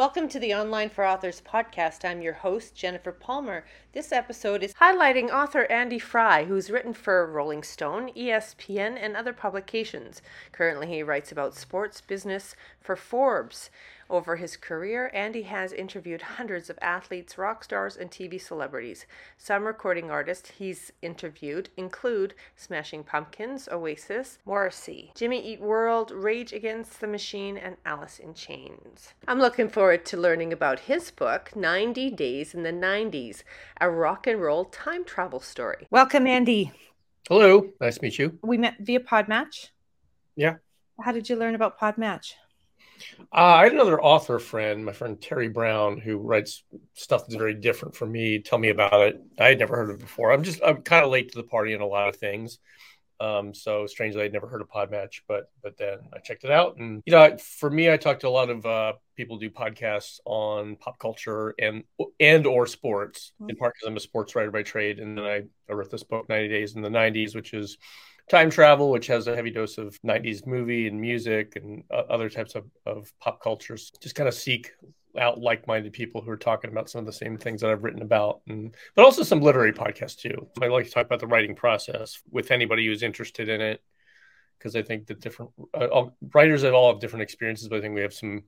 Welcome to the Online for Authors podcast. I'm your host, Jennifer Palmer. This episode is highlighting author Andy Fry, who's written for Rolling Stone, ESPN, and other publications. Currently, he writes about sports business for Forbes. Over his career, Andy has interviewed hundreds of athletes, rock stars, and TV celebrities. Some recording artists he's interviewed include Smashing Pumpkins, Oasis, Morrissey, Jimmy Eat World, Rage Against the Machine, and Alice in Chains. I'm looking forward to learning about his book, 90 Days in the 90s, a rock and roll time travel story. Welcome, Andy. Hello. Nice to meet you. We met via PodMatch. Yeah. How did you learn about PodMatch? I had another author friend, my friend Terry Brown, who writes stuff that's very different from me. Tell me about it. I had never heard of it before. I'm kind of late to the party in a lot of things. So strangely, I'd never heard of PodMatch, but then I checked it out. And, you know, for me, I talked to a lot of people who do podcasts on pop culture and or sports, in part because I'm a sports writer by trade. And then I wrote this book, 90 Days in the 90s, which is time travel, which has a heavy dose of 90s movie and music and other types of pop cultures. Just kind of seek out like-minded people who are talking about some of the same things that I've written about, but also some literary podcasts too. I like to talk about the writing process with anybody who's interested in it, because I think that different writers at all have different experiences, but I think we have some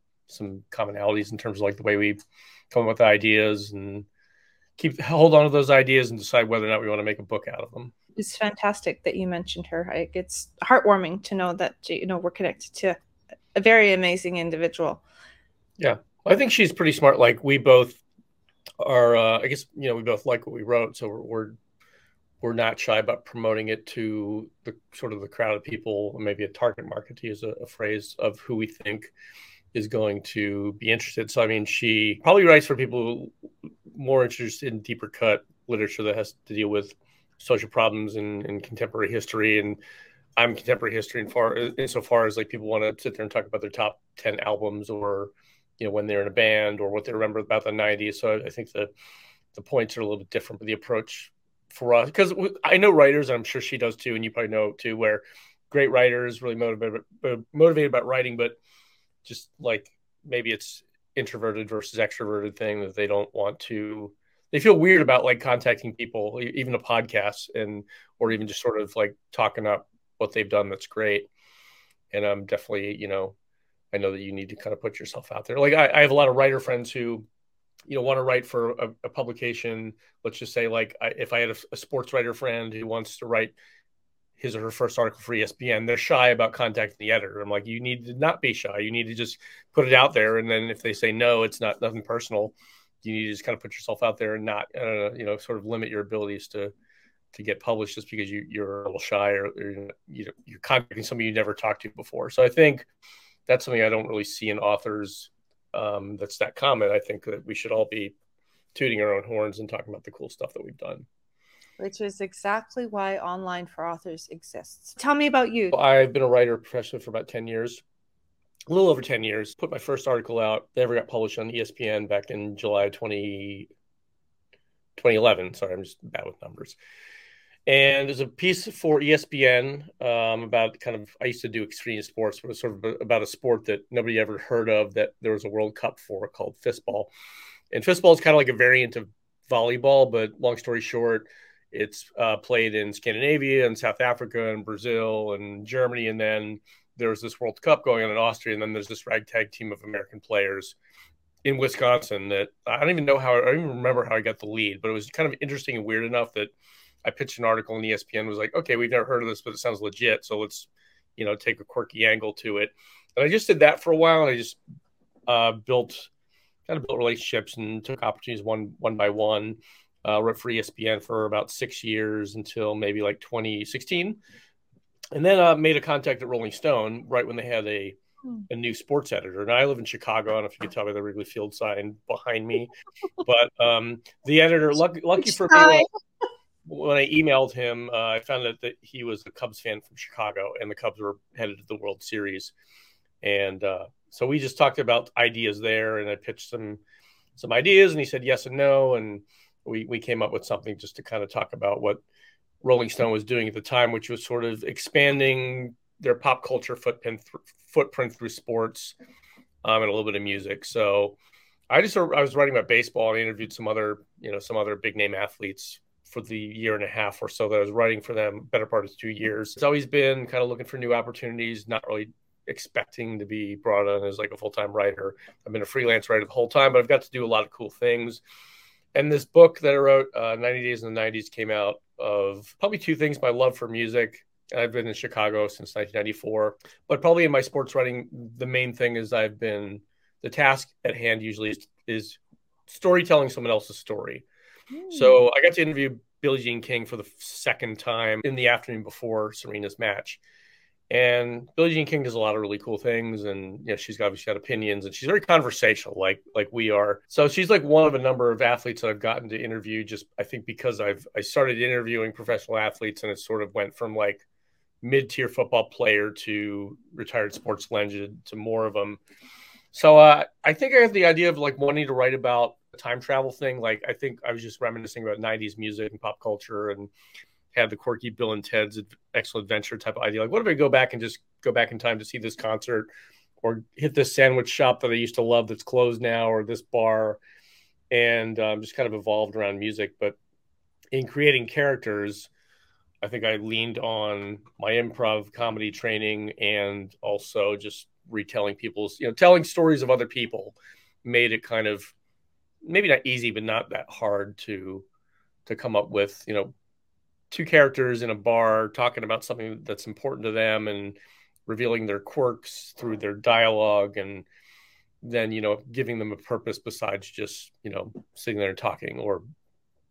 commonalities in terms of like the way we come up with ideas and hold on to those ideas and decide whether or not we want to make a book out of them. It's fantastic that you mentioned her. It's heartwarming to know that, you know, we're connected to a very amazing individual. Yeah. I think she's pretty smart. Like we both are, I guess, you know, we both like what we wrote. So we're not shy about promoting it to the sort of the crowd of people, maybe a target market, to use a phrase, of who we think is going to be interested. So, I mean, she probably writes for people more interested in deeper cut literature that has to deal with social problems and contemporary history. And I'm contemporary history insofar as like people want to sit there and talk about their top 10 albums, or, you know, when they're in a band or what they remember about the 90s. So I think the points are a little bit different, but the approach for us, because I know writers, and I'm sure she does too, and you probably know too, where great writers really motivated about writing, but just like maybe it's introverted versus extroverted thing that they don't want to, they feel weird about like contacting people, even a podcast, and, or even just sort of like talking up what they've done. That's great. And I'm definitely, you know, I know that you need to kind of put yourself out there. Like I have a lot of writer friends who, you know, want to write for a publication. Let's just say like if I had a sports writer friend who wants to write his or her first article for ESPN, they're shy about contacting the editor. I'm like, you need to not be shy. You need to just put it out there. And then if they say no, it's not nothing personal. You need to just kind of put yourself out there and not, you know, sort of limit your abilities to get published just because you're a little shy or you know, you're contacting somebody you never talked to before. So I think that's something I don't really see in authors that's that common. I think that we should all be tooting our own horns and talking about the cool stuff that we've done. Which is exactly why Online for Authors exists. Tell me about you. I've been a writer professionally for about 10 years, a little over 10 years. Put my first article out. Never got published on ESPN back in July 2011. Sorry, I'm just bad with numbers. And there's a piece for ESPN about kind of, I used to do extreme sports, but it was sort of about a sport that nobody ever heard of that there was a World Cup for, called fistball. And fistball is kind of like a variant of volleyball, but long story short, it's played in Scandinavia and South Africa and Brazil and Germany. And then there's this World Cup going on in Austria. And then there's this ragtag team of American players in Wisconsin that I don't even remember how I got the lead, but it was kind of interesting and weird enough that I pitched an article in ESPN, was like, okay, we've never heard of this, but it sounds legit. So let's, you know, take a quirky angle to it. And I just did that for a while. And I just built relationships and took opportunities one by one. Wrote for ESPN for about 6 years until maybe like 2016. And then made a contact at Rolling Stone right when they had a new sports editor. And I live in Chicago. I don't know if you can tell by the Wrigley Field sign behind me. But the editor, lucky for me, when I emailed him, I found out that he was a Cubs fan from Chicago, and the Cubs were headed to the World Series. And so we just talked about ideas there, and I pitched some ideas, and he said yes and no. And we came up with something just to kind of talk about what Rolling Stone was doing at the time, which was sort of expanding their pop culture footprint through sports and a little bit of music. So I was writing about baseball, and I interviewed some other big name athletes for the year and a half or so that I was writing for them, better part of 2 years. It's always been kind of looking for new opportunities, not really expecting to be brought on as like a full-time writer. I've been a freelance writer the whole time, but I've got to do a lot of cool things. And this book that I wrote, 90 Days in the 90s, came out of probably two things: my love for music. I've been in Chicago since 1994, but probably in my sports writing, the main thing is the task at hand usually is storytelling someone else's story. So I got to interview Billie Jean King for the second time in the afternoon before Serena's match. And Billie Jean King does a lot of really cool things. And, you know, she's obviously got opinions, and she's very conversational, like we are. So she's like one of a number of athletes that I've gotten to interview, just, I think, because I started interviewing professional athletes, and it sort of went from like mid-tier football player to retired sports legend to more of them. So I think I have the idea of like wanting to write about the time travel thing. Like, I think I was just reminiscing about 90s music and pop culture, and had the quirky Bill and Ted's Excellent Adventure type of idea. Like, what if I go back in time to see this concert, or hit this sandwich shop that I used to love that's closed now, or this bar, and just kind of evolved around music. But in creating characters, I think I leaned on my improv comedy training, and also just retelling people's, you know, telling stories of other people made it kind of maybe not easy, but not that hard to come up with, you know, two characters in a bar talking about something that's important to them and revealing their quirks through their dialogue, and then, you know, giving them a purpose besides just, you know, sitting there and talking or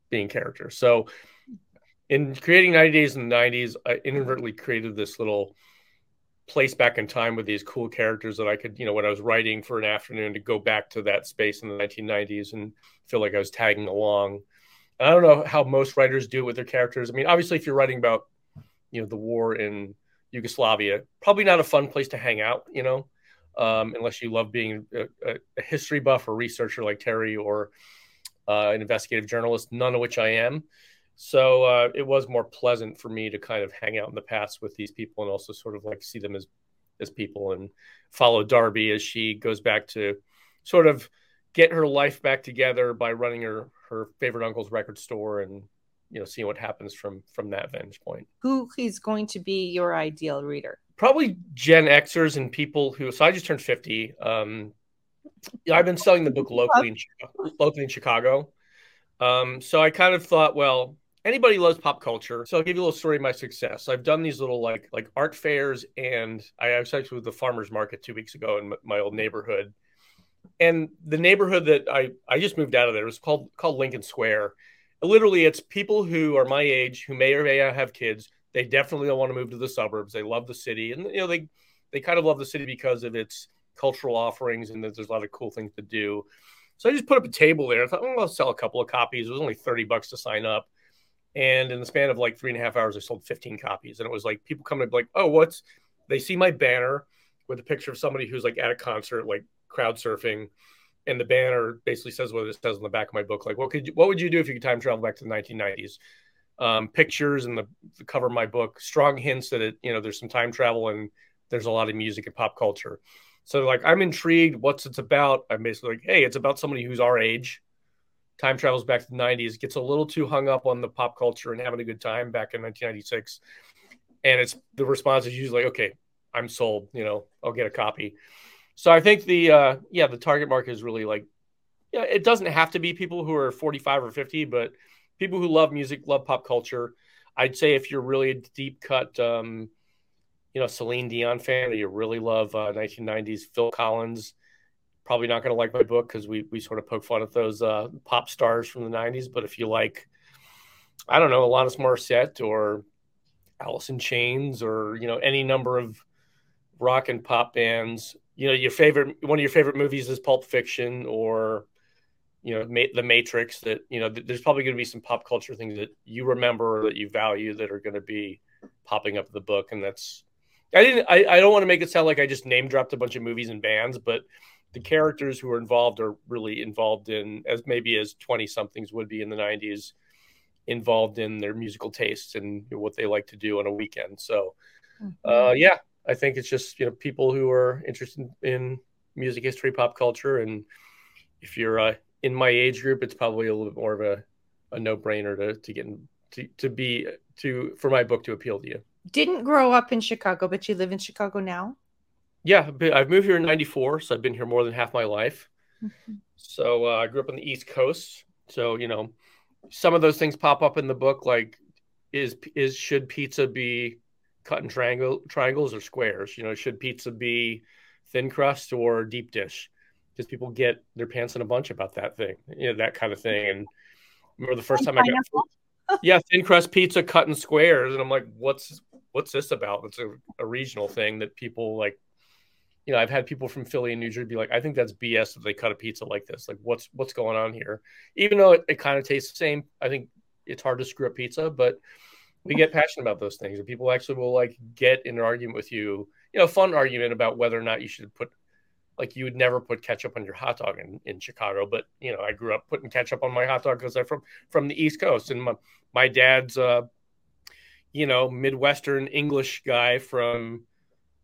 being characters. So in creating 90 Days in the 90s, I inadvertently created this little place back in time with these cool characters that I could, you know, when I was writing for an afternoon, to go back to that space in the 1990s and feel like I was tagging along. And I don't know how most writers do it with their characters. I mean, obviously, if you're writing about, you know, the war in Yugoslavia, probably not a fun place to hang out, you know, unless you love being a history buff or researcher like Terry, or an investigative journalist, none of which I am. So it was more pleasant for me to kind of hang out in the past with these people, and also sort of like see them as people, and follow Darby as she goes back to sort of get her life back together by running her favorite uncle's record store, and, you know, seeing what happens from that vantage point. Who is going to be your ideal reader? Probably Gen Xers and people who, so I just turned 50. I've been selling the book locally in Chicago. So I kind of thought, well, anybody loves pop culture. So I'll give you a little story of my success. I've done these little like art fairs, and I was actually with the farmer's market 2 weeks ago in my old neighborhood. And the neighborhood that I just moved out of, there was called Lincoln Square. Literally, it's people who are my age who may or may not have kids. They definitely don't want to move to the suburbs. They love the city. And, you know, they kind of love the city because of its cultural offerings, and that there's a lot of cool things to do. So I just put up a table there. I thought, I'll sell a couple of copies. It was only $30 to sign up. And in the span of like 3.5 hours, I sold 15 copies. And it was like people coming up like, oh, they see my banner with a picture of somebody who's like at a concert, like crowd surfing. And the banner basically says what it says on the back of my book. Like, what would you do if you could time travel back to the 1990s? Pictures and the cover of my book, strong hints that it, you know, there's some time travel, and there's a lot of music and pop culture. So like, I'm intrigued. What's it's about? I'm basically like, hey, it's about somebody who's our age. Time travels back to the 90s, gets a little too hung up on the pop culture and having a good time back in 1996. And it's the response is usually, okay, I'm sold, you know, I'll get a copy. So I think the target market is really like, yeah, it doesn't have to be people who are 45 or 50, but people who love music, love pop culture. I'd say if you're really a deep cut, you know, Celine Dion fan, or you really love 1990s Phil Collins, probably not going to like my book, because we sort of poke fun at those pop stars from the 90s. But if you like, I don't know, Alanis Morissette or Alice in Chains, or, you know, any number of rock and pop bands, you know, one of your favorite movies is Pulp Fiction, or, you know, The Matrix, that, you know, there's probably going to be some pop culture things that you remember or that you value that are going to be popping up in the book. And that's, I don't want to make it sound like I just name dropped a bunch of movies and bands, but the characters who are involved are really involved in, as maybe as 20 somethings would be in the 90s, involved in their musical tastes and what they like to do on a weekend. So, I think it's just, you know, people who are interested in music history, pop culture, and if you're in my age group, it's probably a little bit more of a no-brainer to get in, for my book to appeal to you. Didn't grow up in Chicago, but you live in Chicago now? Yeah, I've moved here in 94, so I've been here more than half my life. Mm-hmm. So I grew up on the East Coast. So, you know, some of those things pop up in the book, like should pizza be cut in triangles or squares? You know, should pizza be thin crust or deep dish? Because people get their pants in a bunch about that thing, you know, that kind of thing. And I remember the first time pineapple? I got thin crust pizza cut in squares, and I'm like, what's this about? It's a regional thing that people like. You know, I've had people from Philly and New Jersey be like, I think that's BS if they cut a pizza like this. Like, what's going on here? Even though it kind of tastes the same, I think it's hard to screw up pizza, but we get passionate about those things. And people actually will, like, get in an argument with you, you know, fun argument about whether or not you should put, like, you would never put ketchup on your hot dog in Chicago. But, you know, I grew up putting ketchup on my hot dog because I'm from the East Coast. And my dad's, you know, Midwestern English guy from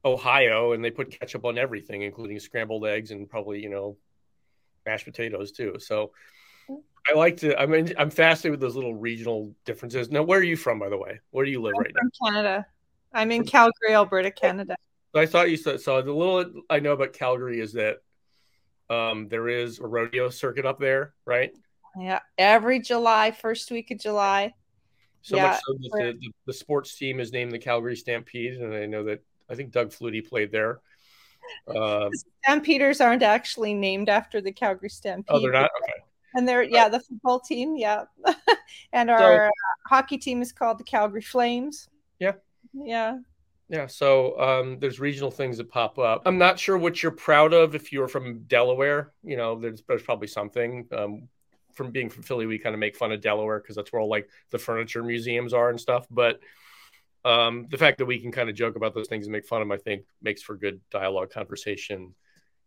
Ohio, and they put ketchup on everything, including scrambled eggs and probably, you know, mashed potatoes too. So I'm fascinated with those little regional differences. Now, where are you from, by the way? Where do you live right now? I'm from Canada. I'm in Calgary, Alberta, Canada. I thought you said, so the little I know about Calgary is that there is a rodeo circuit up there, right? Yeah. Every July, first week of July. Much so that the sports team is named the Calgary Stampede. And I know that I think Doug Flutie played there. Stampeders aren't actually named after the Calgary Stampede. Oh, they're not? Okay. And they're, the football team, and our hockey team is called the Calgary Flames. Yeah. Yeah. Yeah, so there's regional things that pop up. I'm not sure what you're proud of if you're from Delaware. You know, there's probably something. From being from Philly, we kind of make fun of Delaware because that's where all, like, the furniture museums are and stuff, but... the fact that we can kind of joke about those things and make fun of them, I think, makes for good dialogue conversation.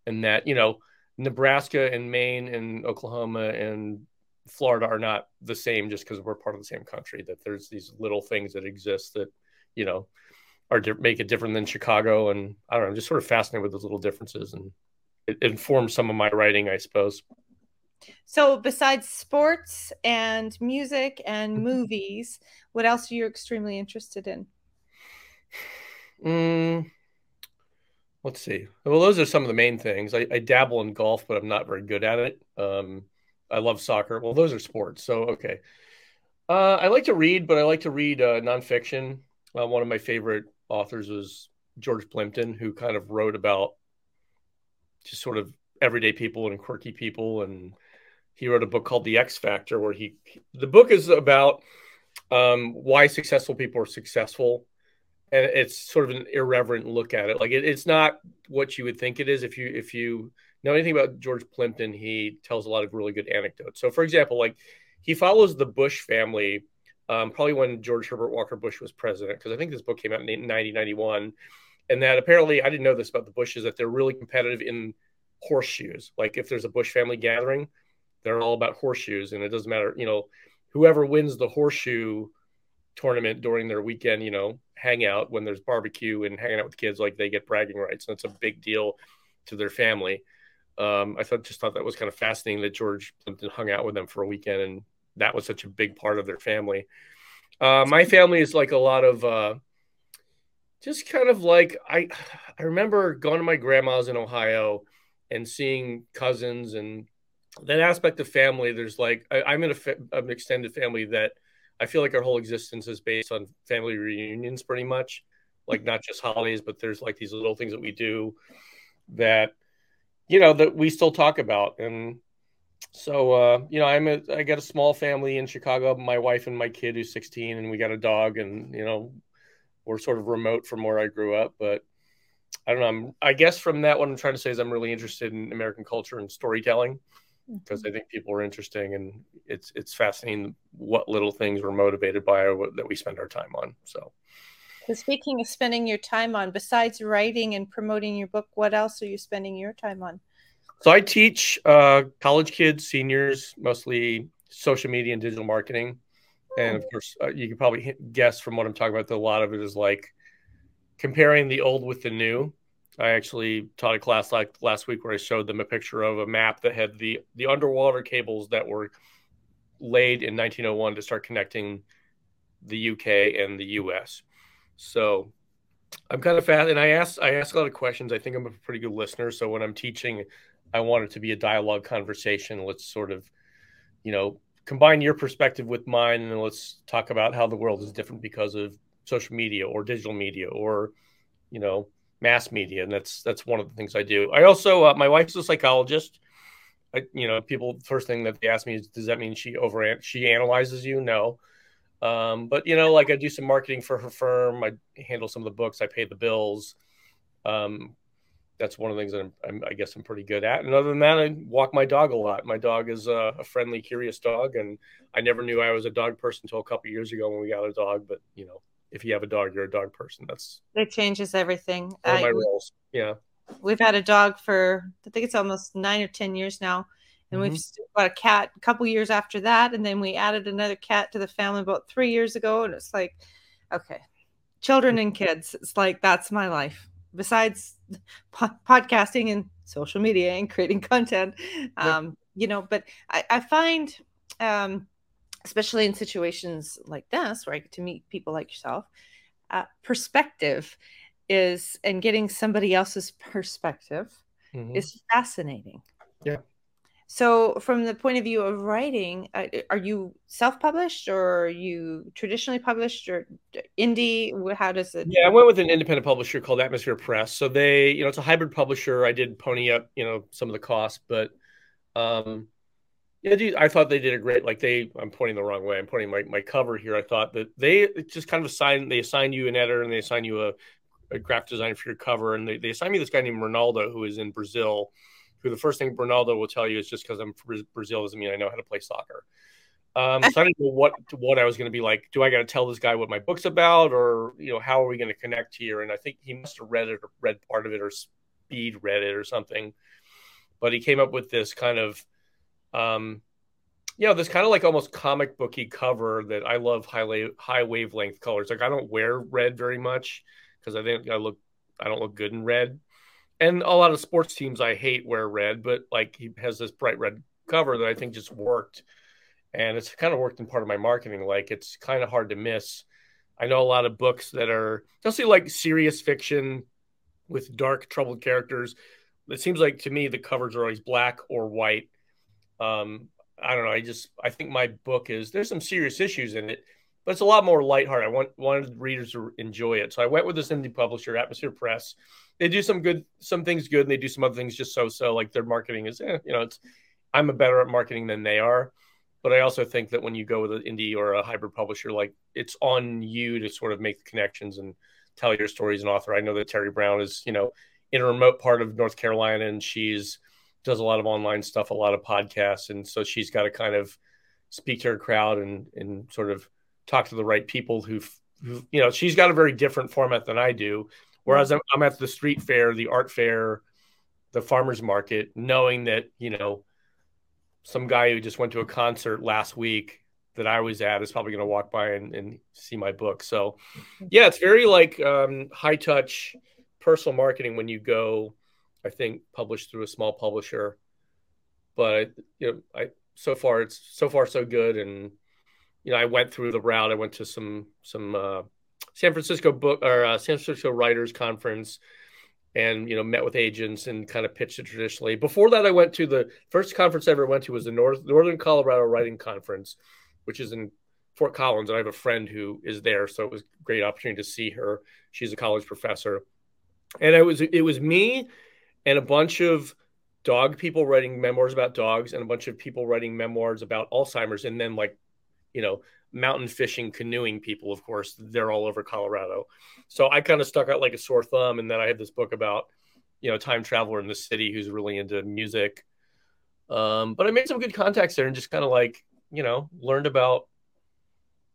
And that, you know, Nebraska and Maine and Oklahoma and Florida are not the same just because we're part of the same country, that there's these little things that exist that, you know, make it different than Chicago. And I don't know, I'm just sort of fascinated with those little differences, and it informs some of my writing, I suppose. So besides sports and music and movies, what else are you extremely interested in? Let's see. Well, those are some of the main things. I dabble in golf, but I'm not very good at it. I love soccer. Well, those are sports. So, okay. I like to read, but I like to read nonfiction. One of my favorite authors was George Plimpton, who kind of wrote about just sort of everyday people and quirky people. And he wrote a book called The X Factor, where the book is about why successful people are successful. And it's sort of an irreverent look at it. Like it's not what you would think it is. If you know anything about George Plimpton, he tells a lot of really good anecdotes. So for example, like he follows the Bush family, probably when George Herbert Walker Bush was president, cause I think this book came out in 1991, and that apparently, I didn't know this about the Bushes, that they're really competitive in horseshoes. Like if there's a Bush family gathering, they're all about horseshoes, and it doesn't matter, you know, whoever wins the horseshoe tournament during their weekend, you know, hangout when there's barbecue and hanging out with kids, like they get bragging rights, and it's a big deal to their family. I thought that was kind of fascinating that George Plimpton hung out with them for a weekend, and that was such a big part of their family. My family is like a lot of just kind of like I remember going to my grandma's in Ohio and seeing cousins and that aspect of family. There's like, I'm in an extended family that I feel like our whole existence is based on family reunions pretty much, like not just holidays, but there's like these little things that we do that, you know, that we still talk about. And so, you know, I got a small family in Chicago, my wife and my kid who's 16, and we got a dog, and, you know, we're sort of remote from where I grew up, but I don't know. I guess from that, what I'm trying to say is I'm really interested in American culture and storytelling, because I think people are interesting, and it's fascinating what little things we're motivated by or that we spend our time on. So, speaking of spending your time on, besides writing and promoting your book, what else are you spending your time on? So I teach college kids, seniors, mostly social media and digital marketing. Oh. And of course, you can probably guess from what I'm talking about that a lot of it is like comparing the old with the new. I actually taught a class like last week where I showed them a picture of a map that had the underwater cables that were laid in 1901 to start connecting the UK and the US. So I'm kind of fast, and I ask a lot of questions. I think I'm a pretty good listener. So when I'm teaching, I want it to be a dialogue conversation. Let's sort of, you know, combine your perspective with mine, and let's talk about how the world is different because of social media or digital media or, you know, mass media. And that's one of the things I do. I also, my wife's a psychologist. People, first thing that they ask me is, does that mean she analyzes you? No. But, you know, like I do some marketing for her firm. I handle some of the books. I pay the bills. That's one of the things that I'm pretty good at. And other than that, I walk my dog a lot. My dog is a friendly, curious dog. And I never knew I was a dog person until a couple of years ago when we got a dog. But, you know, if you have a dog, you're a dog person. It changes everything. My roles. Yeah. We've had a dog for, I think it's almost 9 or 10 years now. And we've got a cat a couple years after that. And then we added another cat to the family about 3 years ago. And it's like, okay, children and kids. It's like, that's my life. Besides podcasting and social media and creating content, but I find, especially in situations like this, where I get to meet people like yourself, perspective is, and getting somebody else's perspective is fascinating. Yeah. So from the point of view of writing, are you self-published or are you traditionally published or indie? How does it? Yeah, I went with an independent publisher called Atmosphere Press. So they, you know, it's a hybrid publisher. I did pony up, you know, some of the costs, but I thought they did a great, like I'm pointing the wrong way. I'm pointing my cover here. I thought that they just kind of assign you an editor and they assign you a graphic designer for your cover. And they assigned me this guy named Ronaldo, who is in Brazil, who the first thing Ronaldo will tell you is just because I'm from Brazil doesn't mean I know how to play soccer. So I didn't know what I was going to be like. Do I got to tell this guy what my book's about, or, you know, how are we going to connect here? And I think he must have read it or read part of it or speed read it or something. But he came up with this kind of, this kind of like almost comic booky cover that I love high wavelength colors. Like I don't wear red very much because I think I don't look good in red. And a lot of sports teams I hate wear red, but like he has this bright red cover that I think just worked. And it's kind of worked in part of my marketing. Like it's kind of hard to miss. I know a lot of books that are, you'll see like serious fiction with dark, troubled characters. It seems like to me the covers are always black or white. I don't know. I think my book there's some serious issues in it, but it's a lot more lighthearted. I wanted readers to enjoy it. So I went with this indie publisher, Atmosphere Press. They do some things good, and they do some other things just so. Like their marketing is, I'm better at marketing than they are. But I also think that when you go with an indie or a hybrid publisher, like it's on you to sort of make the connections and tell your story as an author. I know that Terry Brown is, you know, in a remote part of North Carolina, and she's does a lot of online stuff, a lot of podcasts, and so she's got to kind of speak to her crowd and sort of talk to the right people who you know, she's got a very different format than I do. Whereas I'm at the street fair, the art fair, the farmer's market, knowing that, you know, some guy who just went to a concert last week that I was at is probably going to walk by and see my book. So, yeah, it's very like high touch personal marketing when you go, I think, published through a small publisher. But, you know, so far so good. And, you know, I went through the route. I went to some San Francisco San Francisco Writers Conference, and, you know, met with agents and kind of pitched it traditionally. Before that, I went to the first conference I ever went to was the Northern Colorado Writing Conference, which is in Fort Collins. And I have a friend who is there. So it was a great opportunity to see her. She's a college professor. And it was me and a bunch of dog people writing memoirs about dogs and a bunch of people writing memoirs about Alzheimer's. And then, like, you know, mountain fishing, canoeing people, of course, they're all over Colorado. So I kind of stuck out like a sore thumb. And then I had this book about, you know, time traveler in the city who's really into music. But I made some good contacts there and just kind of like, you know, learned about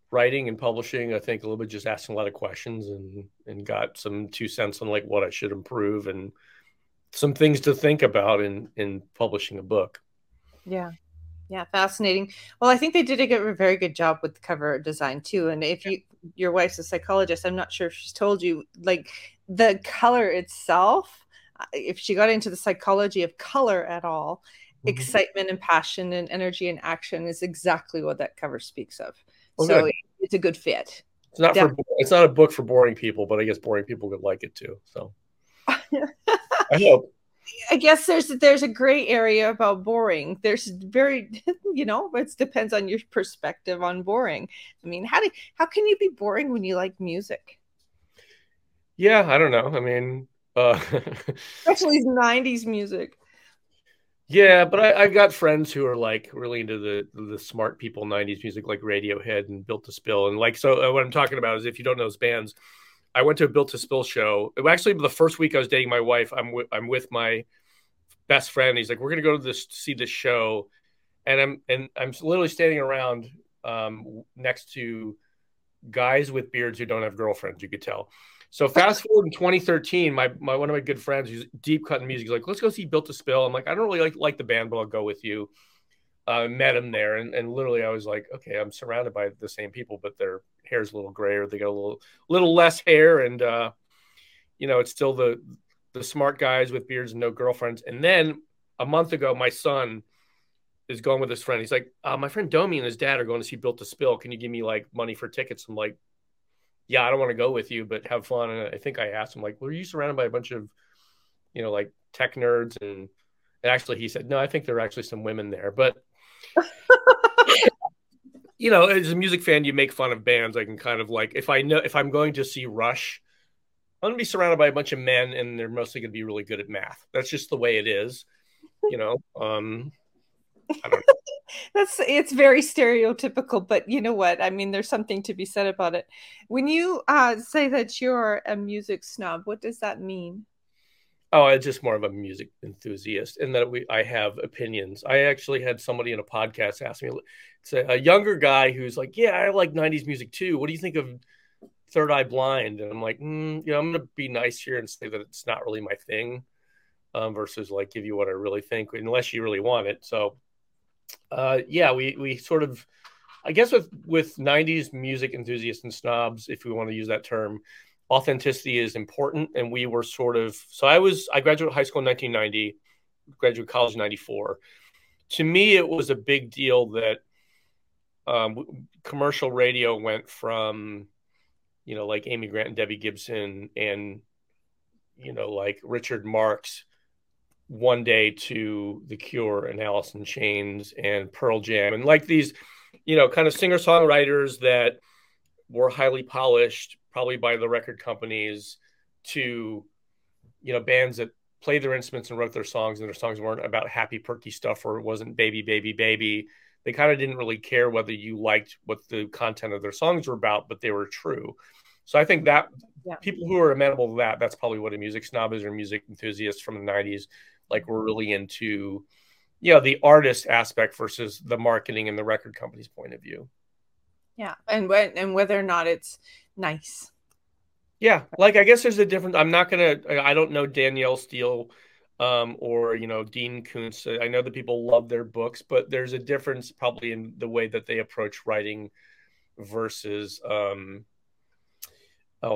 writing and publishing. I think a little bit just asking a lot of questions and got some 2 cents on like what I should improve and some things to think about in publishing a book. Yeah. Yeah, fascinating. Well, I think they did a very good job with the cover design too. And if your wife's a psychologist, I'm not sure if she's told you, like the color itself if she got into the psychology of color at all, excitement and passion and energy and action is exactly what that cover speaks of. Okay. So it's a good fit. It's not it's not a book for boring people, but I guess boring people could like it too. So I hope. I guess there's a gray area about boring. There's very, it depends on your perspective on boring. I mean, how can you be boring when you like music? Yeah, I don't know. I mean, especially 90s music. Yeah, but I've got friends who are like really into the smart people 90s music, like Radiohead and Built to Spill. And like, so what I'm talking about is if you don't know those bands, I went to a Built to Spill show. Actually, the first week I was dating my wife, I'm with my best friend. He's like, we're going to go to see this show. And I'm literally standing around next to guys with beards who don't have girlfriends, you could tell. So fast forward in 2013, one of my good friends who's deep cut in music is like, let's go see Built to Spill. I'm like, I don't really like the band, but I'll go with you. I met him there, and literally I was like, okay, I'm surrounded by the same people, but their hair's a little grayer. They got a little less hair, and it's still the smart guys with beards and no girlfriends. And then a month ago, my son is going with his friend. He's like, my friend Domi and his dad are going to see Built to Spill. Can you give me like money for tickets? I'm like, yeah, I don't want to go with you, but have fun. And I think I asked him, like, well, are you surrounded by a bunch of, like tech nerds? And actually, he said, no, I think there are actually some women there, but. As a music fan, you make fun of bands. I can kind of like, if I'm going to see Rush, I'm going to be surrounded by a bunch of men, and they're mostly going to be really good at math. That's just the way it is, I don't know. It's very stereotypical, but you know what? I mean, there's something to be said about it. When you say that you're a music snob, what does that mean? Oh, I'm just more of a music enthusiast, and that I have opinions. I actually had somebody in a podcast ask me, it's a younger guy who's like, yeah, I like 90s music too. What do you think of Third Eye Blind? And I'm like, I'm going to be nice here and say that it's not really my thing versus like give you what I really think, unless you really want it. So we sort of, I guess with 90s music enthusiasts and snobs, if we want to use that term, authenticity is important, and we were sort of. So I graduated high school in 1990, graduated college in 94. To me, it was a big deal that commercial radio went from, like Amy Grant and Debbie Gibson and, like Richard Marx one day to The Cure and Alice in Chains and Pearl Jam and like these, kind of singer-songwriters that were highly polished, probably by the record companies, to, bands that played their instruments and wrote their songs, and their songs weren't about happy, perky stuff, or it wasn't baby, baby, baby. They kind of didn't really care whether you liked what the content of their songs were about, but they were true. So I think that people who are amenable to that's probably what a music snob is, or music enthusiasts from the 90s, like we're really into, the artist aspect versus the marketing and the record company's point of view. Yeah, and whether or not it's nice. Yeah, like I guess there's a difference. I don't know Danielle Steele or, Dean Kuntz. I know that people love their books, but there's a difference probably in the way that they approach writing versus, I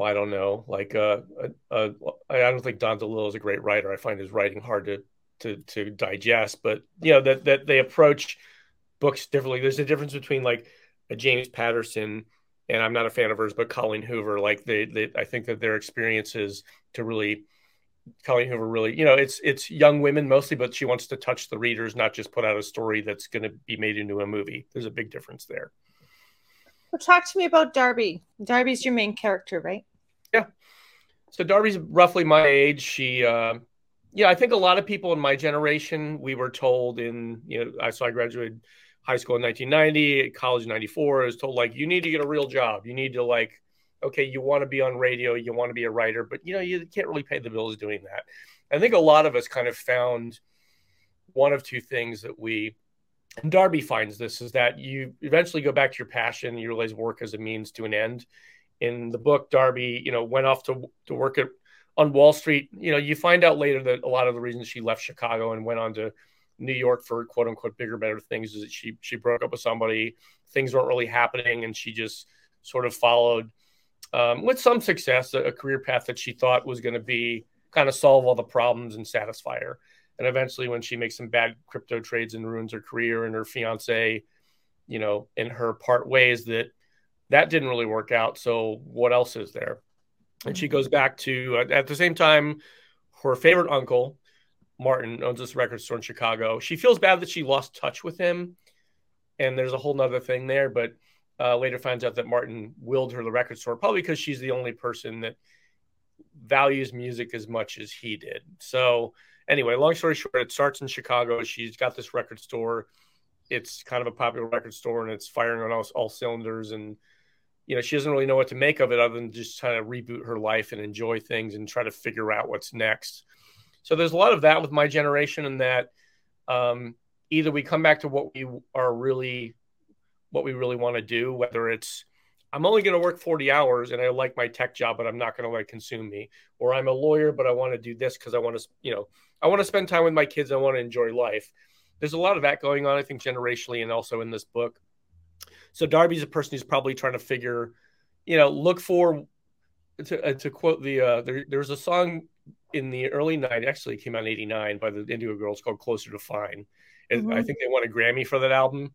don't know. Like, I don't think Don DeLillo is a great writer. I find his writing hard to digest, but, that they approach books differently. There's a difference between, like, James Patterson, and I'm not a fan of hers, but Colleen Hoover, like I think that their experiences Colleen Hoover really, it's young women mostly, but she wants to touch the readers, not just put out a story that's going to be made into a movie. There's a big difference there. Well, talk to me about Darby. Darby's your main character, right? Yeah. So Darby's roughly my age. She, I think a lot of people in my generation, we were told I graduated high school in 1990, college in 94, I was told, like, you need to get a real job. You need to, like, okay, you want to be on radio, you want to be a writer, but, you can't really pay the bills doing that. I think a lot of us kind of found one of two things that and Darby finds this, is that you eventually go back to your passion, you realize work as a means to an end. In the book, Darby, went off to work on Wall Street. You find out later that a lot of the reasons she left Chicago and went on to New York for quote unquote bigger, better things is that she broke up with somebody, things weren't really happening. And she just sort of followed with some success, a career path that she thought was going to be kind of solve all the problems and satisfy her. And eventually when she makes some bad crypto trades and ruins her career and her fiance, you know, and her part ways, that didn't really work out. So what else is there? And she goes back to, at the same time, her favorite uncle, Martin, owns this record store in Chicago. She feels bad that she lost touch with him. And there's a whole nother thing there, but later finds out that Martin willed her the record store, probably because she's the only person that values music as much as he did. So anyway, long story short, it starts in Chicago. She's got this record store. It's kind of a popular record store, and it's firing on all cylinders. And, you know, she doesn't really know what to make of it other than just trying to reboot her life and enjoy things and try to figure out what's next. So there's a lot of that with my generation, in that either we come back to what we really want to do, whether it's I'm only going to work 40 hours and I like my tech job, but I'm not going to let it consume me, or I'm a lawyer, but I want to do this because I want to, you know, I want to spend time with my kids. I want to enjoy life. There's a lot of that going on, I think, generationally, and also in this book. So Darby's a person who's probably trying to figure, you know, look for, to quote the, there's a song in the early 90s, actually it came out in 89 by the Indigo Girls called Closer to Fine. Mm-hmm. I think they won a Grammy for that album.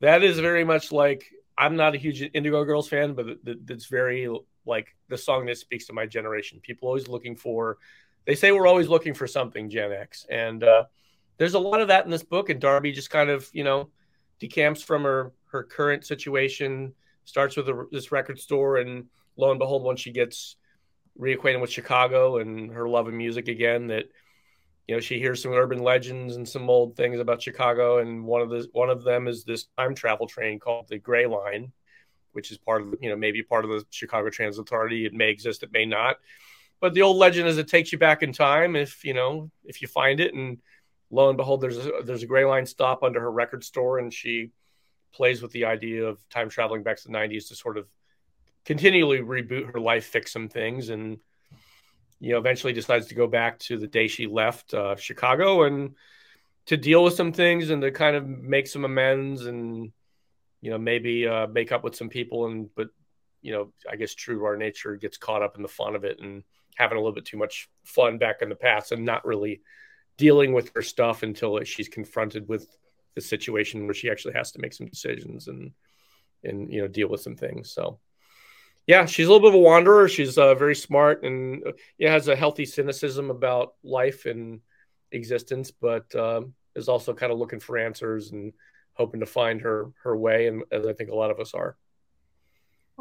That is very much like, I'm not a huge Indigo Girls fan, but it's very like the song that speaks to my generation. People always looking for, they say we're always looking for something, Gen X. And there's a lot of that in this book. And Darby just kind of, you know, decamps from her current situation, starts with this record store. And lo and behold, once she gets reacquainted with Chicago and her love of music again, that, you know, she hears some urban legends and some old things about Chicago, and one of them is this time travel train called the Gray Line, which is part of the, you know, maybe part of the Chicago Transit Authority. It may exist, it may not, but the old legend is it takes you back in time if you find it. And lo and behold, there's a Gray Line stop under her record store, and she plays with the idea of time traveling back to the 90s to sort of continually reboot her life, fix some things, and, you know, eventually decides to go back to the day she left Chicago, and to deal with some things and to kind of make some amends and, you know, maybe make up with some people. But, you know, I guess true to our nature, gets caught up in the fun of it and having a little bit too much fun back in the past and not really dealing with her stuff until she's confronted with the situation where she actually has to make some decisions and, you know, deal with some things. So. Yeah, she's a little bit of a wanderer. She's very smart and has a healthy cynicism about life and existence, but is also kind of looking for answers and hoping to find her way, and as I think a lot of us are.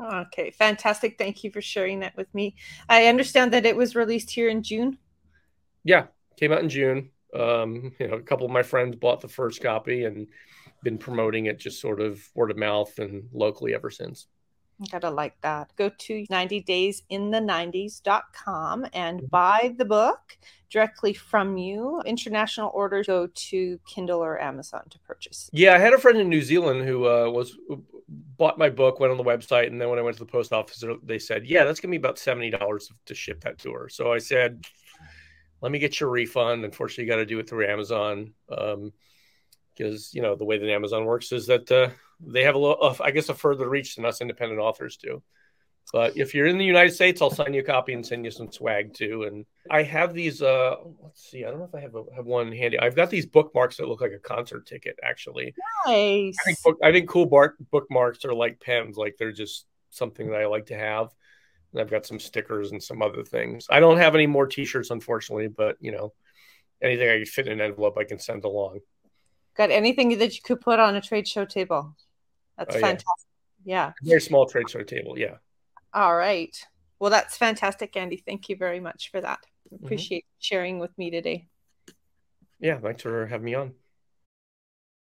Okay, fantastic. Thank you for sharing that with me. I understand that it was released here in June. Yeah, came out in June. A couple of my friends bought the first copy and been promoting it just sort of word of mouth and locally ever since. I gotta like that. Go to 90daysinthe90s.com and buy the book directly from you. International orders, go to Kindle or Amazon to purchase. Yeah, I had a friend in New Zealand who bought my book, went on the website, and then when I went to the post office, they said, yeah, that's gonna be about $70 to ship that to her. So I said, let me get your refund. Unfortunately, you got to do it through Amazon, because, you know, the way that Amazon works is that they have a little, I guess, a further reach than us independent authors do. But if you're in the United States, I'll sign you a copy and send you some swag too. And I have these, let's see, I don't know if I have one handy. I've got these bookmarks that look like a concert ticket, actually. Nice. I think cool bookmarks are like pens, like they're just something that I like to have. And I've got some stickers and some other things. I don't have any more t-shirts, unfortunately, but, you know, anything I can fit in an envelope, I can send along. Got anything that you could put on a trade show table? That's fantastic. Yeah. Very small trade show table. Yeah. All right. Well, that's fantastic, Andy. Thank you very much for that. Appreciate sharing with me today. Yeah. Thanks for having me on.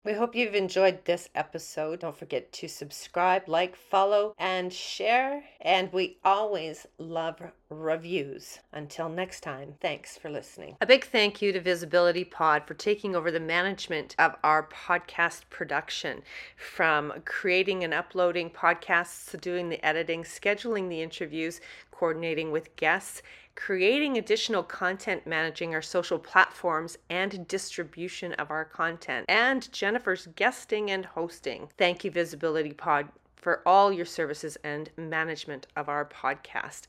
We hope you've enjoyed this episode. Don't forget to subscribe, like, follow, and share. And we always love reviews. Until next time, thanks for listening. A big thank you to Visibility Pod for taking over the management of our podcast production, from creating and uploading podcasts to doing the editing, scheduling the interviews, coordinating with guests, creating additional content, managing our social platforms and distribution of our content, and Jennifer's guesting and hosting. Thank you, Visibility Pod, for all your services and management of our podcast.